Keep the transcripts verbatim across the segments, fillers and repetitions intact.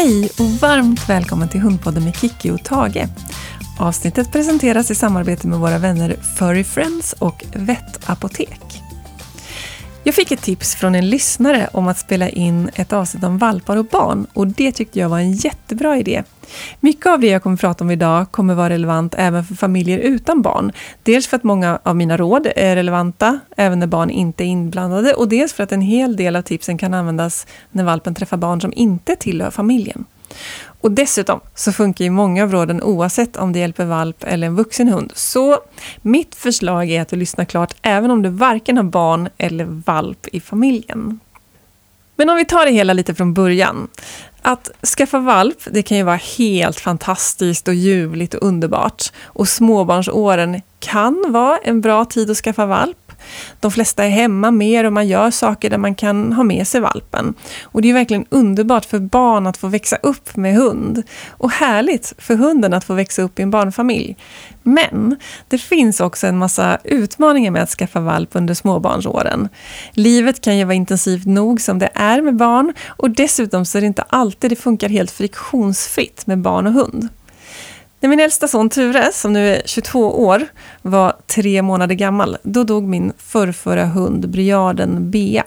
Hej och varmt välkommen till Hundpodden med Kiki och Tage. Avsnittet presenteras i samarbete med våra vänner Furry Friends och VetApotek. Jag fick ett tips från en lyssnare om att spela in ett avsnitt om valpar och barn, och det tyckte jag var en jättebra idé. Mycket av det jag kommer prata om idag kommer vara relevant även för familjer utan barn. Dels för att många av mina råd är relevanta även när barn inte är inblandade, och dels för att en hel del av tipsen kan användas när valpen träffar barn som inte tillhör familjen. Och dessutom så funkar ju många av råden oavsett om det hjälper valp eller en vuxen hund. Så mitt förslag är att du lyssnar klart även om du varken har barn eller valp i familjen. Men om vi tar det hela lite från början. Att skaffa valp, det kan ju vara helt fantastiskt och ljuvligt och underbart. Och småbarnsåren kan vara en bra tid att skaffa valp. De flesta är hemma mer och man gör saker där man kan ha med sig valpen. Och det är verkligen underbart för barn att få växa upp med hund. Och härligt för hunden att få växa upp i en barnfamilj. Men det finns också en massa utmaningar med att skaffa valp under småbarnsåren. Livet kan ju vara intensivt nog som det är med barn. Och dessutom så är det inte alltid det funkar helt friktionsfritt med barn och hund. När min äldsta son Ture, som nu är tjugotvå år, var tre månader gammal, då dog min förrförra hund Briarden Bea.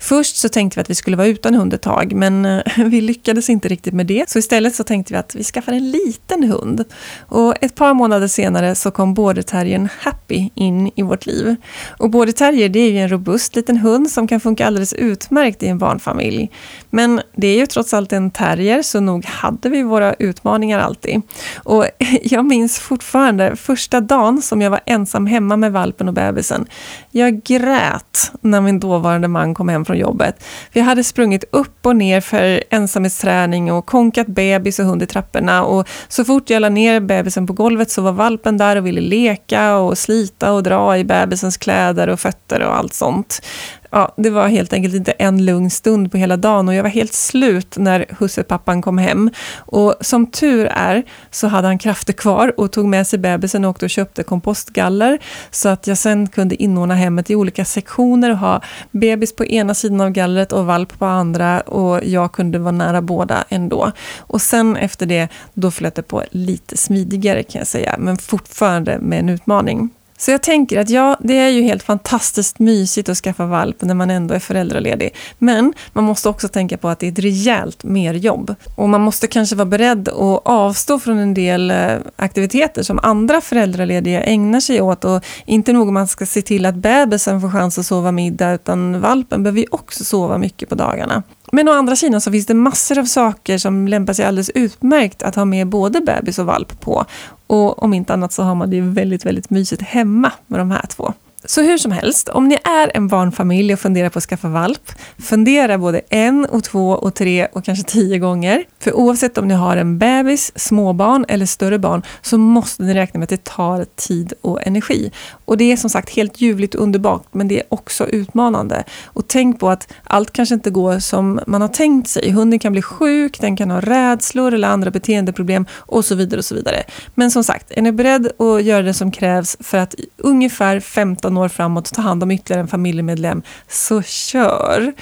Först så tänkte vi att vi skulle vara utan hund ett tag, men vi lyckades inte riktigt med det. Så istället så tänkte vi att vi skaffar en liten hund. Och ett par månader senare så kom Borderterriern Happy in i vårt liv. Och Borderterrier, det är ju en robust liten hund som kan funka alldeles utmärkt i en barnfamilj. Men det är ju trots allt en terrier, så nog hade vi våra utmaningar alltid. Och jag minns fortfarande första dagen som jag var ensam hemma med valpen och bebisen. Jag grät när min dåvarande man kom hem från jobbet. Vi hade sprungit upp och ner för ensamhetsträning och konkat bebis och hund i trapporna, och så fort jag la ner bebisen på golvet så var valpen där och ville leka och slita och dra i bebisens kläder och fötter och allt sånt. Ja, det var helt enkelt inte en lugn stund på hela dagen, och jag var helt slut när hussepappan kom hem. Och som tur är så hade han krafter kvar och tog med sig bebisen och åkte och köpte kompostgaller, så att jag sen kunde inordna hemmet i olika sektioner och ha bebis på ena sidan av gallret och valp på andra, och jag kunde vara nära båda ändå. Och sen efter det, då flöt det på lite smidigare kan jag säga, men fortfarande med en utmaning. Så jag tänker att ja, det är ju helt fantastiskt mysigt att skaffa valp när man ändå är föräldraledig. Men man måste också tänka på att det är ett rejält mer jobb. Och man måste kanske vara beredd att avstå från en del aktiviteter som andra föräldralediga ägnar sig åt. Och inte nog man ska se till att bebisen får chans att sova middag, utan valpen behöver ju också sova mycket på dagarna. Men å andra sidan så finns det massor av saker som lämpar sig alldeles utmärkt att ha med både bebis och valp på. Och om inte annat så har man det väldigt, väldigt mysigt hemma med de här två. Så hur som helst, om ni är en barnfamilj och funderar på att skaffa valp, fundera både en och två och tre och kanske tio gånger. För oavsett om ni har en bebis, småbarn eller större barn så måste ni räkna med att det tar tid och energi. Och det är som sagt helt ljuvligt och underbart, men det är också utmanande. Och tänk på att allt kanske inte går som man har tänkt sig. Hunden kan bli sjuk, den kan ha rädslor eller andra beteendeproblem och så vidare och så vidare. Men som sagt, är ni beredd att göra det som krävs för att ungefär femton år framåt ta hand om ytterligare en familjemedlem, så kör!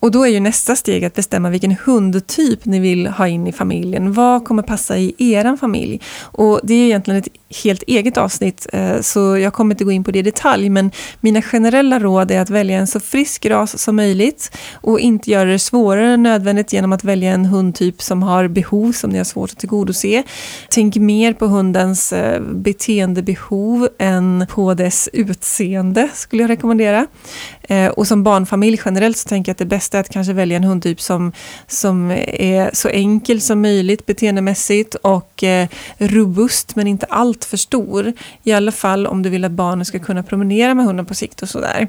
Och då är ju nästa steg att bestämma vilken hundtyp ni vill ha in i familjen. Vad kommer passa i er familj? Och det är egentligen ett helt eget avsnitt, så jag kommer inte gå in på det i detalj, men mina generella råd är att välja en så frisk ras som möjligt och inte göra det svårare än nödvändigt genom att välja en hundtyp som har behov som ni har svårt att tillgodose. Tänk mer på hundens beteendebehov än på dess utseende, skulle jag rekommendera. Och som barnfamilj generellt så tänker jag att det bästa är att kanske välja en hundtyp som, som är så enkel som möjligt beteendemässigt och robust, men inte allt för stor. I alla fall om du vill att barnen ska kunna promenera med hunden på sikt och sådär.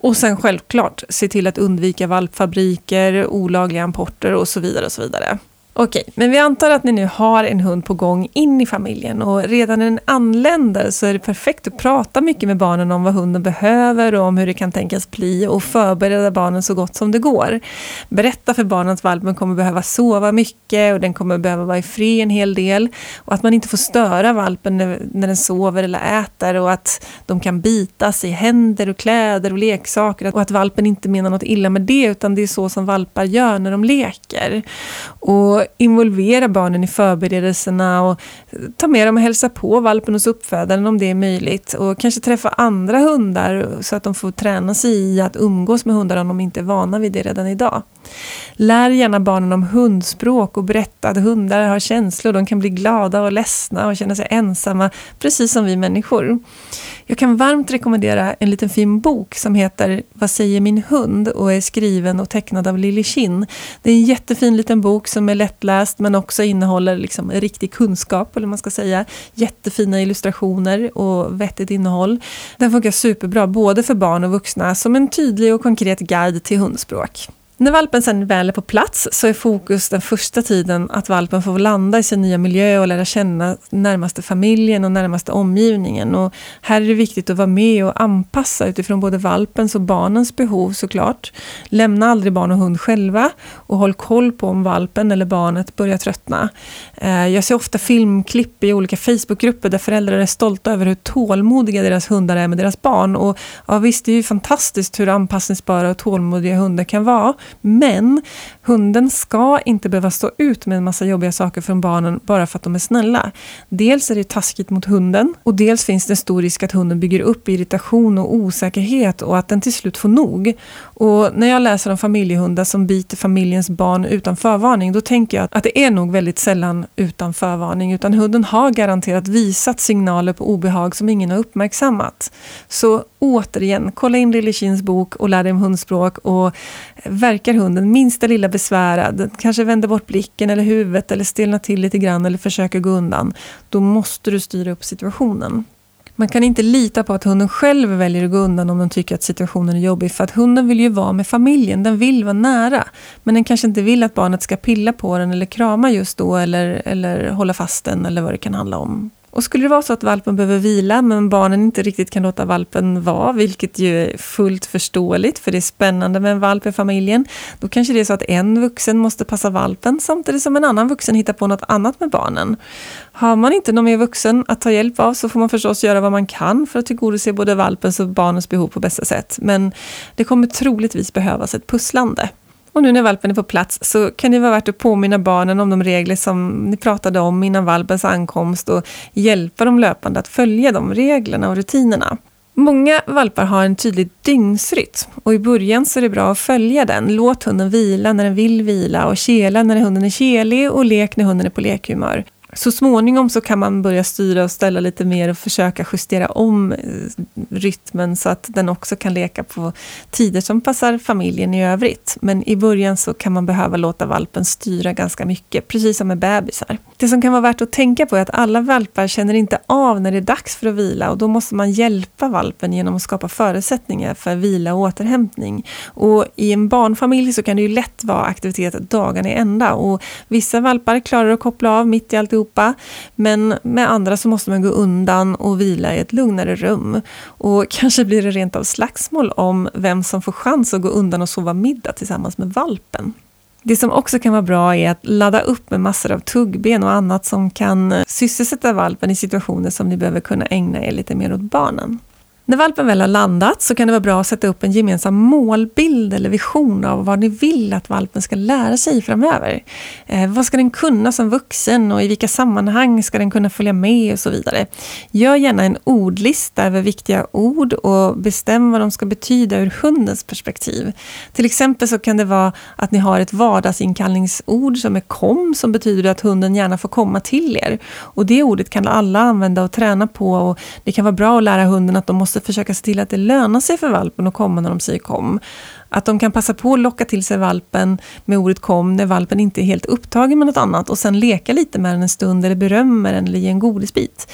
Och sen självklart se till att undvika valpfabriker, olagliga importer och så vidare och så vidare. Okej, men vi antar att ni nu har en hund på gång in i familjen och redan när den anländer så är det perfekt att prata mycket med barnen om vad hunden behöver och om hur det kan tänkas bli och förbereda barnen så gott som det går. Berätta för barnen att valpen kommer behöva sova mycket och den kommer behöva vara i fred en hel del och att man inte får störa valpen när den sover eller äter och att de kan bitas i händer och kläder och leksaker och att valpen inte menar något illa med det utan det är så som valpar gör när de leker. Och involvera barnen i förberedelserna och ta med dem och hälsa på valpen hos uppfödaren om det är möjligt och kanske träffa andra hundar så att de får träna sig i att umgås med hundar om de inte är vana vid det redan idag. Lär gärna barnen om hundspråk och berätta att hundar har känslor, de kan bli glada och ledsna och känna sig ensamma precis som vi människor. Jag kan varmt rekommendera en liten fin bok som heter Vad säger min hund? Och är skriven och tecknad av Lili Chin. Det är en jättefin liten bok som är lättläst men också innehåller liksom riktig kunskap eller man ska säga. Jättefina illustrationer och vettigt innehåll. Den funkar superbra både för barn och vuxna som en tydlig och konkret guide till hundspråk. När valpen sen väl är på plats så är fokus den första tiden att valpen får landa i sin nya miljö och lära känna närmaste familjen och närmaste omgivningen. Och här är det viktigt att vara med och anpassa utifrån både valpens och barnens behov såklart. Lämna aldrig barn och hund själva och håll koll på om valpen eller barnet börjar tröttna. Jag ser ofta filmklipp i olika Facebookgrupper där föräldrar är stolta över hur tålmodiga deras hundar är med deras barn. Och ja, visst, det är ju fantastiskt hur anpassningsbara och tålmodiga hundar kan vara. Men hunden ska inte behöva stå ut med en massa jobbiga saker från barnen bara för att de är snälla. Dels är det taskigt mot hunden och dels finns det stor risk att hunden bygger upp irritation och osäkerhet och att den till slut får nog. Och när jag läser om familjehundar som biter familjens barn utan förvarning då tänker jag att det är nog väldigt sällan utan förvarning utan hunden har garanterat visat signaler på obehag som ingen har uppmärksammat. Så återigen, kolla in Lili Chins bok och lär dig om hundspråk och verkar hunden minsta lilla besvärad, kanske vänder bort blicken eller huvudet eller stelnar till lite grann eller försöker gå undan, då måste du styra upp situationen. Man kan inte lita på att hunden själv väljer att gå undan om de tycker att situationen är jobbig för att hunden vill ju vara med familjen, den vill vara nära men den kanske inte vill att barnet ska pilla på den eller krama just då eller, eller hålla fast den eller vad det kan handla om. Och skulle det vara så att valpen behöver vila men barnen inte riktigt kan låta valpen vara, vilket ju är fullt förståeligt för det är spännande med en valp i familjen, då kanske det är så att en vuxen måste passa valpen samtidigt som en annan vuxen hittar på något annat med barnen. Har man inte någon mer vuxen att ta hjälp av så får man förstås göra vad man kan för att tillgodose både valpens och barnens behov på bästa sätt, men det kommer troligtvis behövas ett pusslande. Och nu när valpen är på plats så kan det vara värt att påminna barnen om de regler som ni pratade om innan valpens ankomst och hjälpa dem löpande att följa de reglerna och rutinerna. Många valpar har en tydlig dygnsrytm och i början så är det bra att följa den. Låt hunden vila när den vill vila och kela när hunden är kelig och lek när hunden är på lekhumör. Så småningom så kan man börja styra och ställa lite mer och försöka justera om rytmen så att den också kan leka på tider som passar familjen i övrigt. Men i början så kan man behöva låta valpen styra ganska mycket, precis som med bebisar. Det som kan vara värt att tänka på är att alla valpar känner inte av när det är dags för att vila och då måste man hjälpa valpen genom att skapa förutsättningar för vila och återhämtning. Och i en barnfamilj så kan det ju lätt vara aktivitet dagarna i ända och vissa valpar klarar att koppla av mitt i alltihop. Men med andra så måste man gå undan och vila i ett lugnare rum. Och kanske blir det rent av slagsmål om vem som får chans att gå undan och sova middag tillsammans med valpen. Det som också kan vara bra är att ladda upp med massor av tuggben och annat som kan sysselsätta valpen i situationer som ni behöver kunna ägna er lite mer åt barnen. När valpen väl har landat så kan det vara bra att sätta upp en gemensam målbild eller vision av vad ni vill att valpen ska lära sig framöver. Eh, vad ska den kunna som vuxen och i vilka sammanhang ska den kunna följa med och så vidare. Gör gärna en ordlista över viktiga ord och bestäm vad de ska betyda ur hundens perspektiv. Till exempel så kan det vara att ni har ett vardagsinkallningsord som är kom som betyder att hunden gärna får komma till er. Och det ordet kan alla använda och träna på och det kan vara bra att lära hunden att de måste försöka se till att det lönar sig för valpen att komma när de säger kom. Att de kan passa på att locka till sig valpen med ordet kom när valpen inte är helt upptagen med något annat. Och sen leka lite med den en stund eller berömmer den eller ge en godisbit.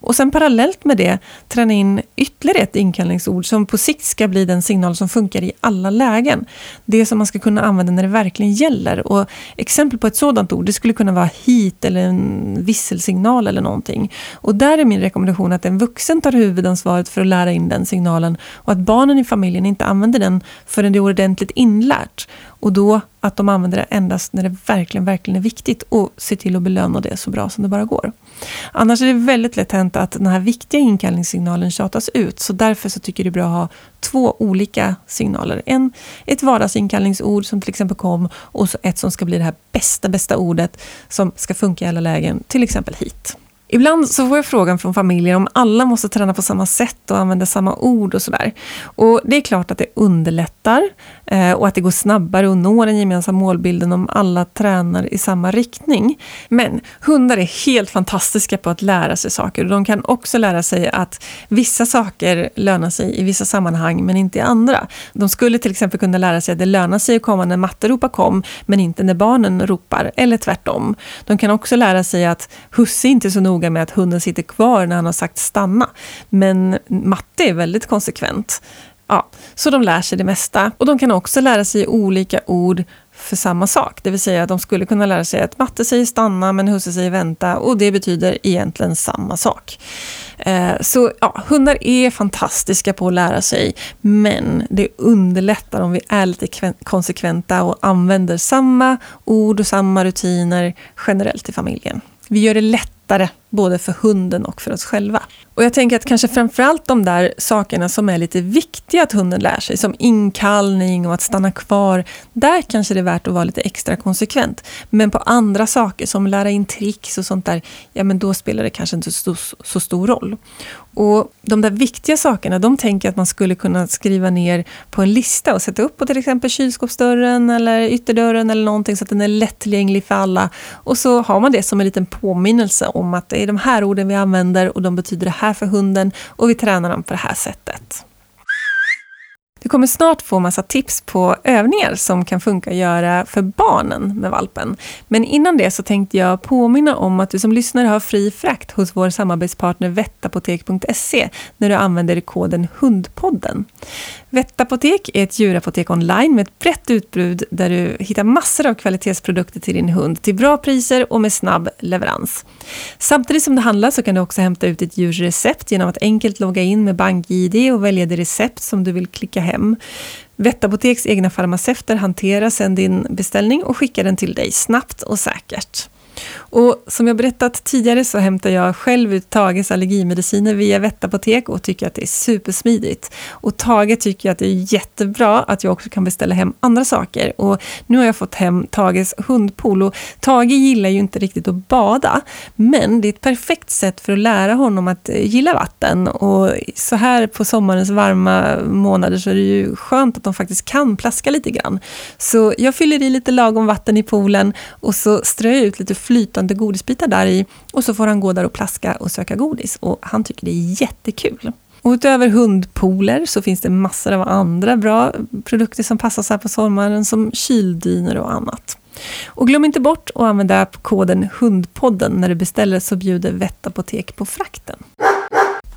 Och sen parallellt med det träna in ytterligare ett inkallningsord som på sikt ska bli den signal som funkar i alla lägen. Det som man ska kunna använda när det verkligen gäller. Och exempel på ett sådant ord, det skulle kunna vara hit eller en visselsignal eller någonting. Och där är min rekommendation att en vuxen tar huvudansvaret för att lära in den signalen och att barnen i familjen inte använder den förrän det är ordentligt inlärt. Och då att de använder det endast när det verkligen, verkligen är viktigt och se till att belöna det så bra som det bara går. Annars är det väldigt lätt hänt att den här viktiga inkallningssignalen tjatas ut. Så därför så tycker det är bra att ha två olika signaler. En, ett vardagsinkallningsord som till exempel kom och så ett som ska bli det här bästa, bästa ordet som ska funka i alla lägen, till exempel hit. Ibland så får jag frågan från familjer om alla måste träna på samma sätt och använda samma ord och sådär. Och det är klart att det underlättar och att det går snabbare att nå den gemensamma målbilden om alla tränar i samma riktning. Men hundar är helt fantastiska på att lära sig saker och de kan också lära sig att vissa saker lönar sig i vissa sammanhang men inte i andra. De skulle till exempel kunna lära sig att det lönar sig att komma när matte ropar kom men inte när barnen ropar eller tvärtom. De kan också lära sig att husse inte så nog med att hunden sitter kvar när han har sagt stanna. Men matte är väldigt konsekvent. Ja, så de lär sig det mesta. Och de kan också lära sig olika ord för samma sak. Det vill säga att de skulle kunna lära sig att matte säger stanna men husse säger vänta. Och det betyder egentligen samma sak. Så ja, hundar är fantastiska på att lära sig. Men det underlättar om vi är lite konsekventa och använder samma ord och samma rutiner generellt i familjen. Vi gör det lättare både för hunden och för oss själva. Och jag tänker att kanske framförallt de där sakerna som är lite viktiga att hunden lär sig, som inkallning och att stanna kvar, där kanske det är värt att vara lite extra konsekvent. Men på andra saker som lära in tricks och sånt där, ja men då spelar det kanske inte så, så stor roll. Och de där viktiga sakerna, de tänker att man skulle kunna skriva ner på en lista och sätta upp på till exempel kylskåpsdörren eller ytterdörren eller någonting så att den är lättillgänglig för alla. Och så har man det som en liten påminnelse om att det är de här orden vi använder och de betyder det här för hunden och vi tränar dem på det här sättet. Du kommer snart få massa tips på övningar som kan funka att göra för barnen med valpen. Men innan det så tänkte jag påminna om att du som lyssnare har fri frakt hos vår samarbetspartner vet apotek punkt se när du använder koden Hundpodden. VetApotek är ett djurapotek online med ett brett utbud där du hittar massor av kvalitetsprodukter till din hund till bra priser och med snabb leverans. Samtidigt som du handlar så kan du också hämta ut ditt djurs recept genom att enkelt logga in med BankID och välja det recept som du vill klicka hem. VetApoteks egna farmaceuter hanterar sedan din beställning och skickar den till dig snabbt och säkert. Och som jag berättat tidigare så hämtar jag själv ut Tages allergimediciner via VetApotek och tycker att det är supersmidigt. Och Tage tycker att det är jättebra att jag också kan beställa hem andra saker. Och nu har jag fått hem Tages hundpolo. Tage gillar ju inte riktigt att bada, men det är ett perfekt sätt för att lära honom att gilla vatten. Och så här på sommarens varma månader så är det ju skönt att de faktiskt kan plaska lite grann. Så jag fyller i lite lagom vatten i poolen och så strör jag ut lite flytande godisbitar där i och så får han gå där och plaska och söka godis och han tycker det är jättekul. Och utöver hundpooler så finns det massor av andra bra produkter som passar så här på sommaren som kyldyner och annat. Och glöm inte bort att använda koden Hundpodden när du beställer så bjuder VetApotek på frakten.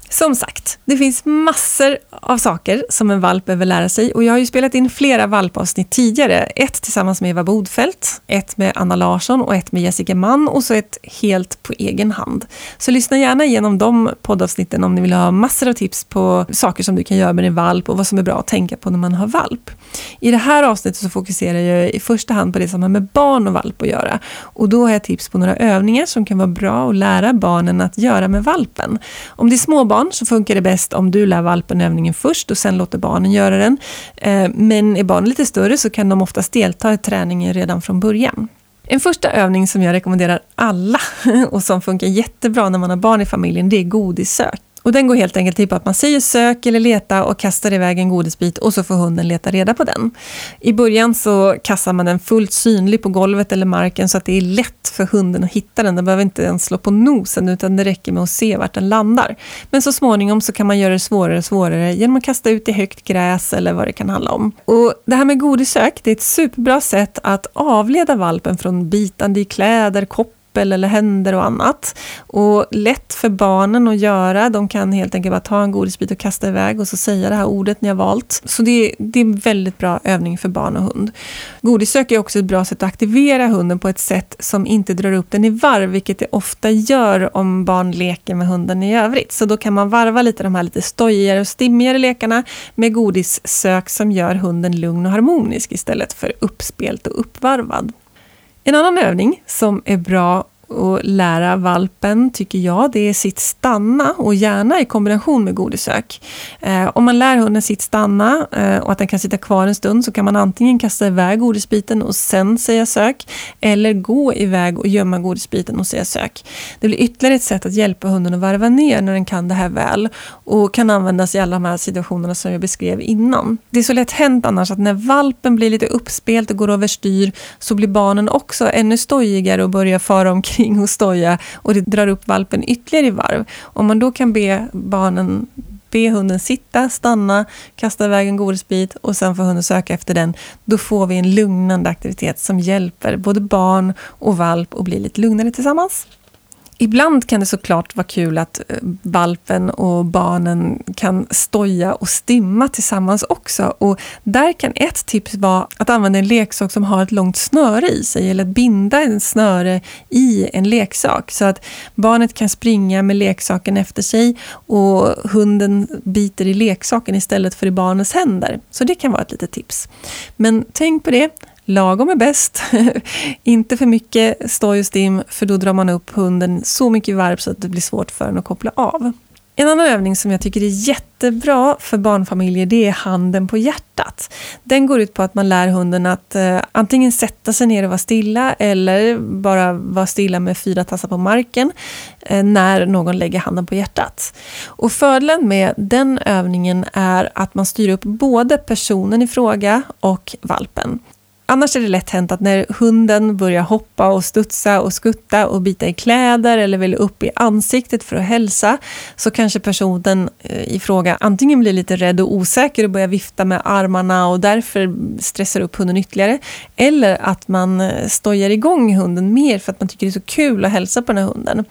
Som sagt, det finns massor av saker som en valp behöver lära sig och jag har ju spelat in flera valpavsnitt tidigare. Ett tillsammans med Eva Bodfeldt, ett med Anna Larsson och ett med Jessica Mann och så ett helt på egen hand. Så lyssna gärna igenom de poddavsnitten om ni vill ha massor av tips på saker som du kan göra med din valp och vad som är bra att tänka på när man har valp. I det här avsnittet så fokuserar jag i första hand på det som har med barn och valp att göra och då har jag tips på några övningar som kan vara bra att lära barnen att göra med valpen. Om det är små barn så funkar det bäst om du lär valpen övningen först och sen låter barnen göra den. Men är barnen lite större så kan de oftast delta i träningen redan från början. En första övning som jag rekommenderar alla och som funkar jättebra när man har barn i familjen, det är godissök. Och den går helt enkelt till på att man säger sök eller leta och kastar iväg en godisbit och så får hunden leta reda på den. I början så kastar man den fullt synlig på golvet eller marken så att det är lätt för hunden att hitta den. Den behöver inte ens slå på nosen utan det räcker med att se vart den landar. Men så småningom så kan man göra det svårare och svårare genom att kasta ut i högt gräs eller vad det kan handla om. Och det här med godissök, det är ett superbra sätt att avleda valpen från bitande i kläder, koppar eller händer och annat. Och lätt för barnen att göra. De kan helt enkelt bara ta en godisbit och kasta iväg och så säga det här ordet ni har valt. Så det är, det är en väldigt bra övning för barn och hund. Godissök är också ett bra sätt att aktivera hunden på ett sätt som inte drar upp den i varv, vilket det ofta gör om barn leker med hunden i övrigt. Så då kan man varva lite de här lite stojigare och stimmigare lekarna med godissök som gör hunden lugn och harmonisk istället för uppspelt och uppvarvad. En annan övning som är bra att lära valpen tycker jag, det är sitt stanna och gärna i kombination med godissök. Eh, om man lär hunden sitt stanna eh, och att den kan sitta kvar en stund så kan man antingen kasta iväg godisbiten och sen säga sök eller gå iväg och gömma godisbiten och säga sök. Det blir ytterligare ett sätt att hjälpa hunden att varva ner när den kan det här väl och kan användas i alla de här situationerna som jag beskrev innan. Det är så lätt hänt annars att när valpen blir lite uppspelt och går överstyr så blir barnen också ännu stojigare och börjar fara omkring och stoja och det drar upp valpen ytterligare i varv. Om man då kan be barnen, be hunden sitta, stanna, kasta iväg en godisbit och sen får hunden söka efter den, då får vi en lugnande aktivitet som hjälper både barn och valp att bli lite lugnare tillsammans. Ibland kan det såklart vara kul att valpen och barnen kan stoja och stimma tillsammans också. Och där kan ett tips vara att använda en leksak som har ett långt snöre i sig. Eller att binda en snöre i en leksak. Så att barnet kan springa med leksaken efter sig och hunden biter i leksaken istället för i barnens händer. Så det kan vara ett litet tips. Men tänk på det. Lagom är bäst. Inte för mycket stoj och stim, för då drar man upp hunden så mycket i varv så att det blir svårt för den att koppla av. En annan övning som jag tycker är jättebra för barnfamiljer, det är handen på hjärtat. Den går ut på att man lär hunden att eh, antingen sätta sig ner och vara stilla eller bara vara stilla med fyra tassar på marken eh, när någon lägger handen på hjärtat. Och fördelen med den övningen är att man styr upp både personen i fråga och valpen. Annars är det lätt hänt att när hunden börjar hoppa och studsa och skutta och bita i kläder eller vill upp i ansiktet för att hälsa så kanske personen i fråga antingen blir lite rädd och osäker och börjar vifta med armarna och därför stressar upp hunden ytterligare. Eller att man stojar igång hunden mer för att man tycker det är så kul att hälsa på den här hunden.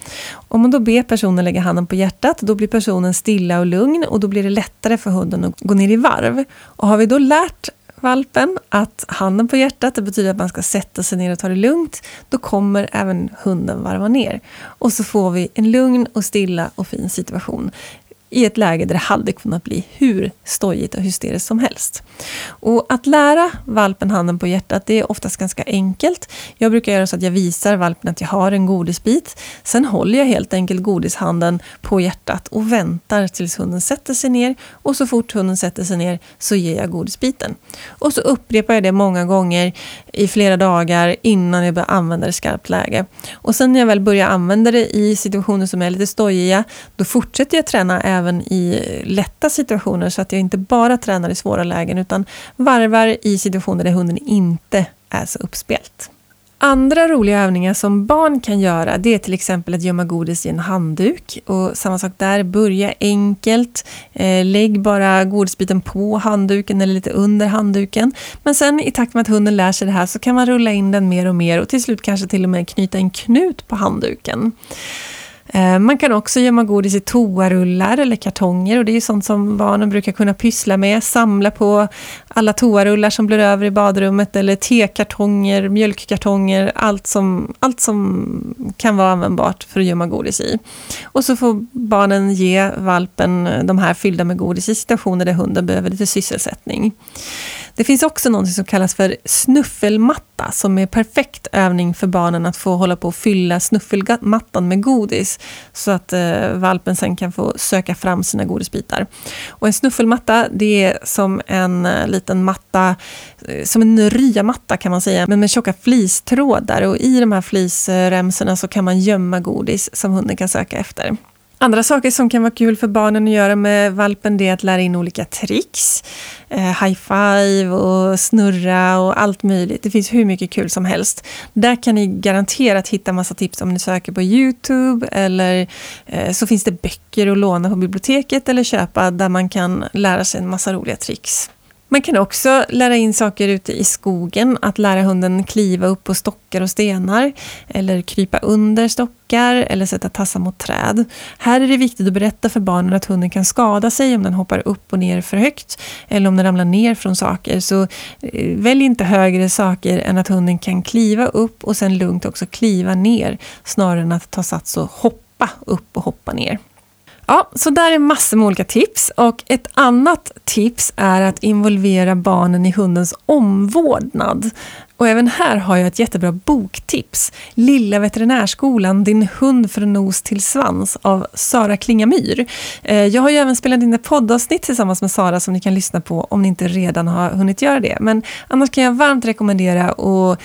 Om man då ber personen lägga handen på hjärtat, då blir personen stilla och lugn och då blir det lättare för hunden att gå ner i varv. Och har vi då lärt valpen att handen på hjärtat, det betyder att man ska sätta sig ner och ta det lugnt, då kommer även hunden varva ner. Och så får vi en lugn och stilla och fin situation i ett läge där det hade kunnat bli hur stojigt och hysteriskt som helst. Och att lära valpen handen på hjärtat, det är oftast ganska enkelt. Jag brukar göra så att jag visar valpen att jag har en godisbit. Sen håller jag helt enkelt godishanden på hjärtat och väntar tills hunden sätter sig ner. Och så fort hunden sätter sig ner så ger jag godisbiten. Och så upprepar jag det många gånger i flera dagar innan jag börjar använda det i skarpt läge. Och sen när jag väl börjar använda det i situationer som är lite stojiga, då fortsätter jag träna även även i lätta situationer så att jag inte bara tränar i svåra lägen utan varvar i situationer där hunden inte är så uppspelt. Andra roliga övningar som barn kan göra, det är till exempel att gömma godis i en handduk. Och samma sak där, börja enkelt. Eh, lägg bara godisbiten på handduken eller lite under handduken. Men sen i takt med att hunden lär sig det här så kan man rulla in den mer och mer och till slut kanske till och med knyta en knut på handduken. Man kan också gömma godis i toarullar eller kartonger och det är ju sånt som barnen brukar kunna pyssla med. Samla på alla toarullar som blir över i badrummet eller tekartonger, mjölkkartonger, allt som, allt som kan vara användbart för att gömma godis i. Och så får barnen ge valpen de här fyllda med godis i situationer där hunden behöver lite sysselsättning. Det finns också något som kallas för snuffelmatta som är perfekt övning för barnen att få hålla på och fylla snuffelmattan med godis så att eh, valpen sen kan få söka fram sina godisbitar. Och en snuffelmatta, det är som en eh, liten matta, eh, som en ryamatta kan man säga, men med tjocka flistrådar och i de här flisremsorna så kan man gömma godis som hunden kan söka efter. Andra saker som kan vara kul för barnen att göra med valpen, det är att lära in olika tricks. High five och snurra och allt möjligt. Det finns hur mycket kul som helst. Där kan ni garanterat hitta massa tips om ni söker på YouTube, eller så finns det böcker att låna på biblioteket eller köpa där man kan lära sig en massa roliga tricks. Man kan också lära in saker ute i skogen, att lära hunden kliva upp på stockar och stenar eller krypa under stockar eller sätta tassar mot träd. Här är det viktigt att berätta för barnen att hunden kan skada sig om den hoppar upp och ner för högt eller om den ramlar ner från saker. Så välj inte högre saker än att hunden kan kliva upp och sen lugnt också kliva ner, snarare än att ta sats och hoppa upp och hoppa ner. Ja, så där är massor med olika tips, och ett annat tips är att involvera barnen i hundens omvårdnad. Och även här har jag ett jättebra boktips. Lilla veterinärskolan, din hund från nos till svans av Sara Klingamyr. Jag har ju även spelat in ett poddavsnitt tillsammans med Sara som ni kan lyssna på om ni inte redan har hunnit göra det. Men annars kan jag varmt rekommendera att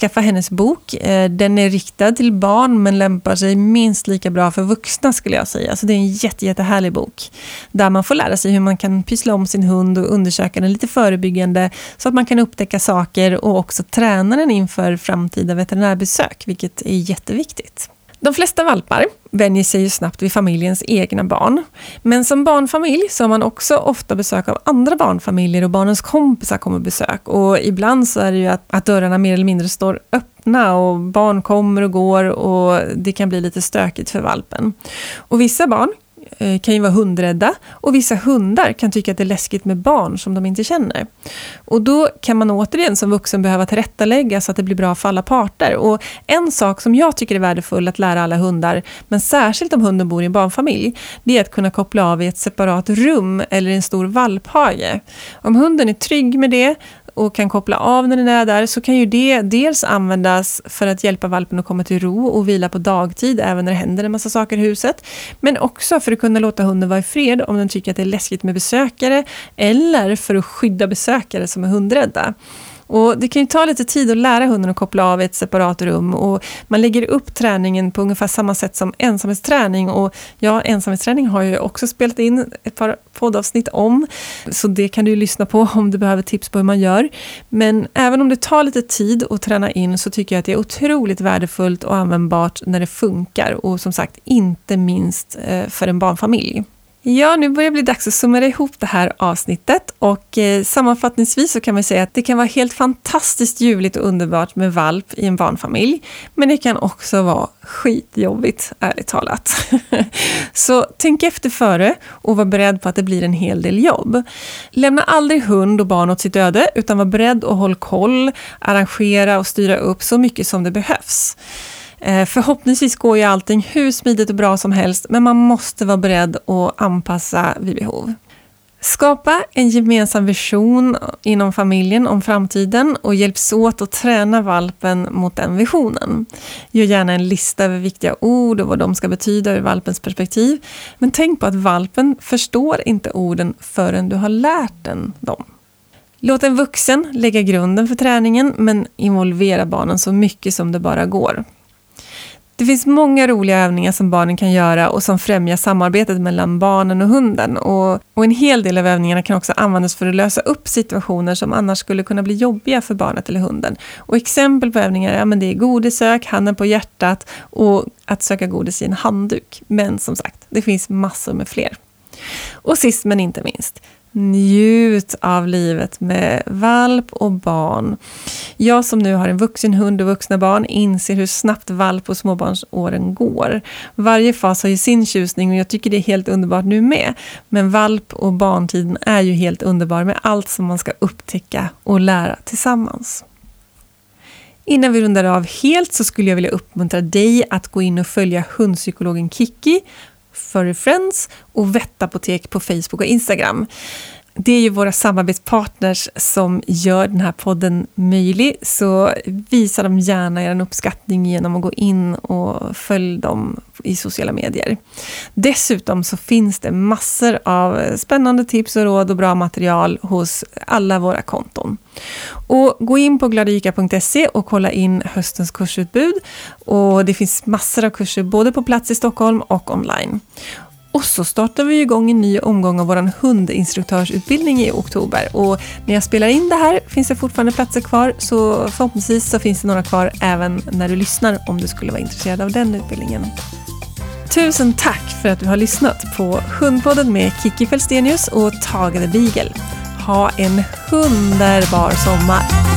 skaffa hennes bok. Den är riktad till barn men lämpar sig minst lika bra för vuxna, skulle jag säga. Så det är en jätte, jättehärlig bok där man får lära sig hur man kan pyssla om sin hund och undersöka den lite förebyggande så att man kan upptäcka saker och också träna den inför framtida veterinärbesök, vilket är jätteviktigt. De flesta valpar vänjer sig ju snabbt vid familjens egna barn. Men som barnfamilj så har man också ofta besök av andra barnfamiljer, och barnens kompisar kommer besök. Och ibland så är det ju att, att dörrarna mer eller mindre står öppna och barn kommer och går, och det kan bli lite stökigt för valpen. Och vissa barn kan ju vara hundrädda, och vissa hundar kan tycka att det är läskigt med barn som de inte känner. Och då kan man återigen som vuxen behöva tillrättalägga så att det blir bra för alla parter. Och en sak som jag tycker är värdefull att lära alla hundar, men särskilt om hunden bor i en barnfamilj, det är att kunna koppla av i ett separat rum eller en stor valphage. Om hunden är trygg med det och kan koppla av när den är där, så kan ju det dels användas för att hjälpa valpen att komma till ro och vila på dagtid även när det händer en massa saker i huset, men också för att kunna låta hunden vara i fred om den tycker att det är läskigt med besökare, eller för att skydda besökare som är hundrädda. Och det kan ju ta lite tid att lära hunden att koppla av i ett separat rum, och man lägger upp träningen på ungefär samma sätt som ensamhetsträning. Och ja, ensamhetsträning har jag också spelat in ett par poddavsnitt om, så det kan du lyssna på om du behöver tips på hur man gör. Men även om det tar lite tid att träna in, så tycker jag att det är otroligt värdefullt och användbart när det funkar, och som sagt inte minst för en barnfamilj. Ja, nu börjar det bli dags att summera ihop det här avsnittet, och eh, sammanfattningsvis så kan man säga att det kan vara helt fantastiskt ljuvligt och underbart med valp i en barnfamilj, men det kan också vara skitjobbigt, ärligt talat. Så tänk efter före och var beredd på att det blir en hel del jobb. Lämna aldrig hund och barn åt sitt öde, utan var beredd och håll koll, arrangera och styra upp så mycket som det behövs. Förhoppningsvis går ju allting hur smidigt och bra som helst, men man måste vara beredd att anpassa vid behov. Skapa en gemensam vision inom familjen om framtiden och hjälps åt att träna valpen mot den visionen. Gör gärna en lista över viktiga ord och vad de ska betyda ur valpens perspektiv, men tänk på att valpen förstår inte orden förrän du har lärt den dem. Låt en vuxen lägga grunden för träningen, men involvera barnen så mycket som det bara går. Det finns många roliga övningar som barnen kan göra och som främjar samarbetet mellan barnen och hunden. Och, och en hel del av övningarna kan också användas för att lösa upp situationer som annars skulle kunna bli jobbiga för barnet eller hunden. Och exempel på övningar är, ja, men det är godisök, handen på hjärtat och att söka godis i en handduk. Men som sagt, det finns massor med fler. Och sist men inte minst, njut av livet med valp och barn. Jag som nu har en vuxen hund och vuxna barn inser hur snabbt valp- och småbarnsåren går. Varje fas har ju sin tjusning, och jag tycker det är helt underbart nu med. Men valp- och barntiden är ju helt underbar med allt som man ska upptäcka och lära tillsammans. Innan vi rundar av helt så skulle jag vilja uppmuntra dig att gå in och följa hundpsykologen Kiki, Furry Friends och VetApotek på Facebook och Instagram. Det är ju våra samarbetspartners som gör den här podden möjlig, så visa dem gärna er en uppskattning genom att gå in och följ dem i sociala medier. Dessutom så finns det massor av spännande tips och råd och bra material hos alla våra konton. Och gå in på gladyka punkt se och kolla in höstens kursutbud, och det finns massor av kurser både på plats i Stockholm och online. Och så startar vi igång en ny omgång av vår hundinstruktörsutbildning i oktober. Och när jag spelar in det här finns det fortfarande platser kvar. Så förhoppningsvis så finns det några kvar även när du lyssnar, om du skulle vara intresserad av den utbildningen. Tusen tack för att du har lyssnat på Hundpodden med Kiki Fälstenius och Tage the Beagle. Ha en underbar sommar!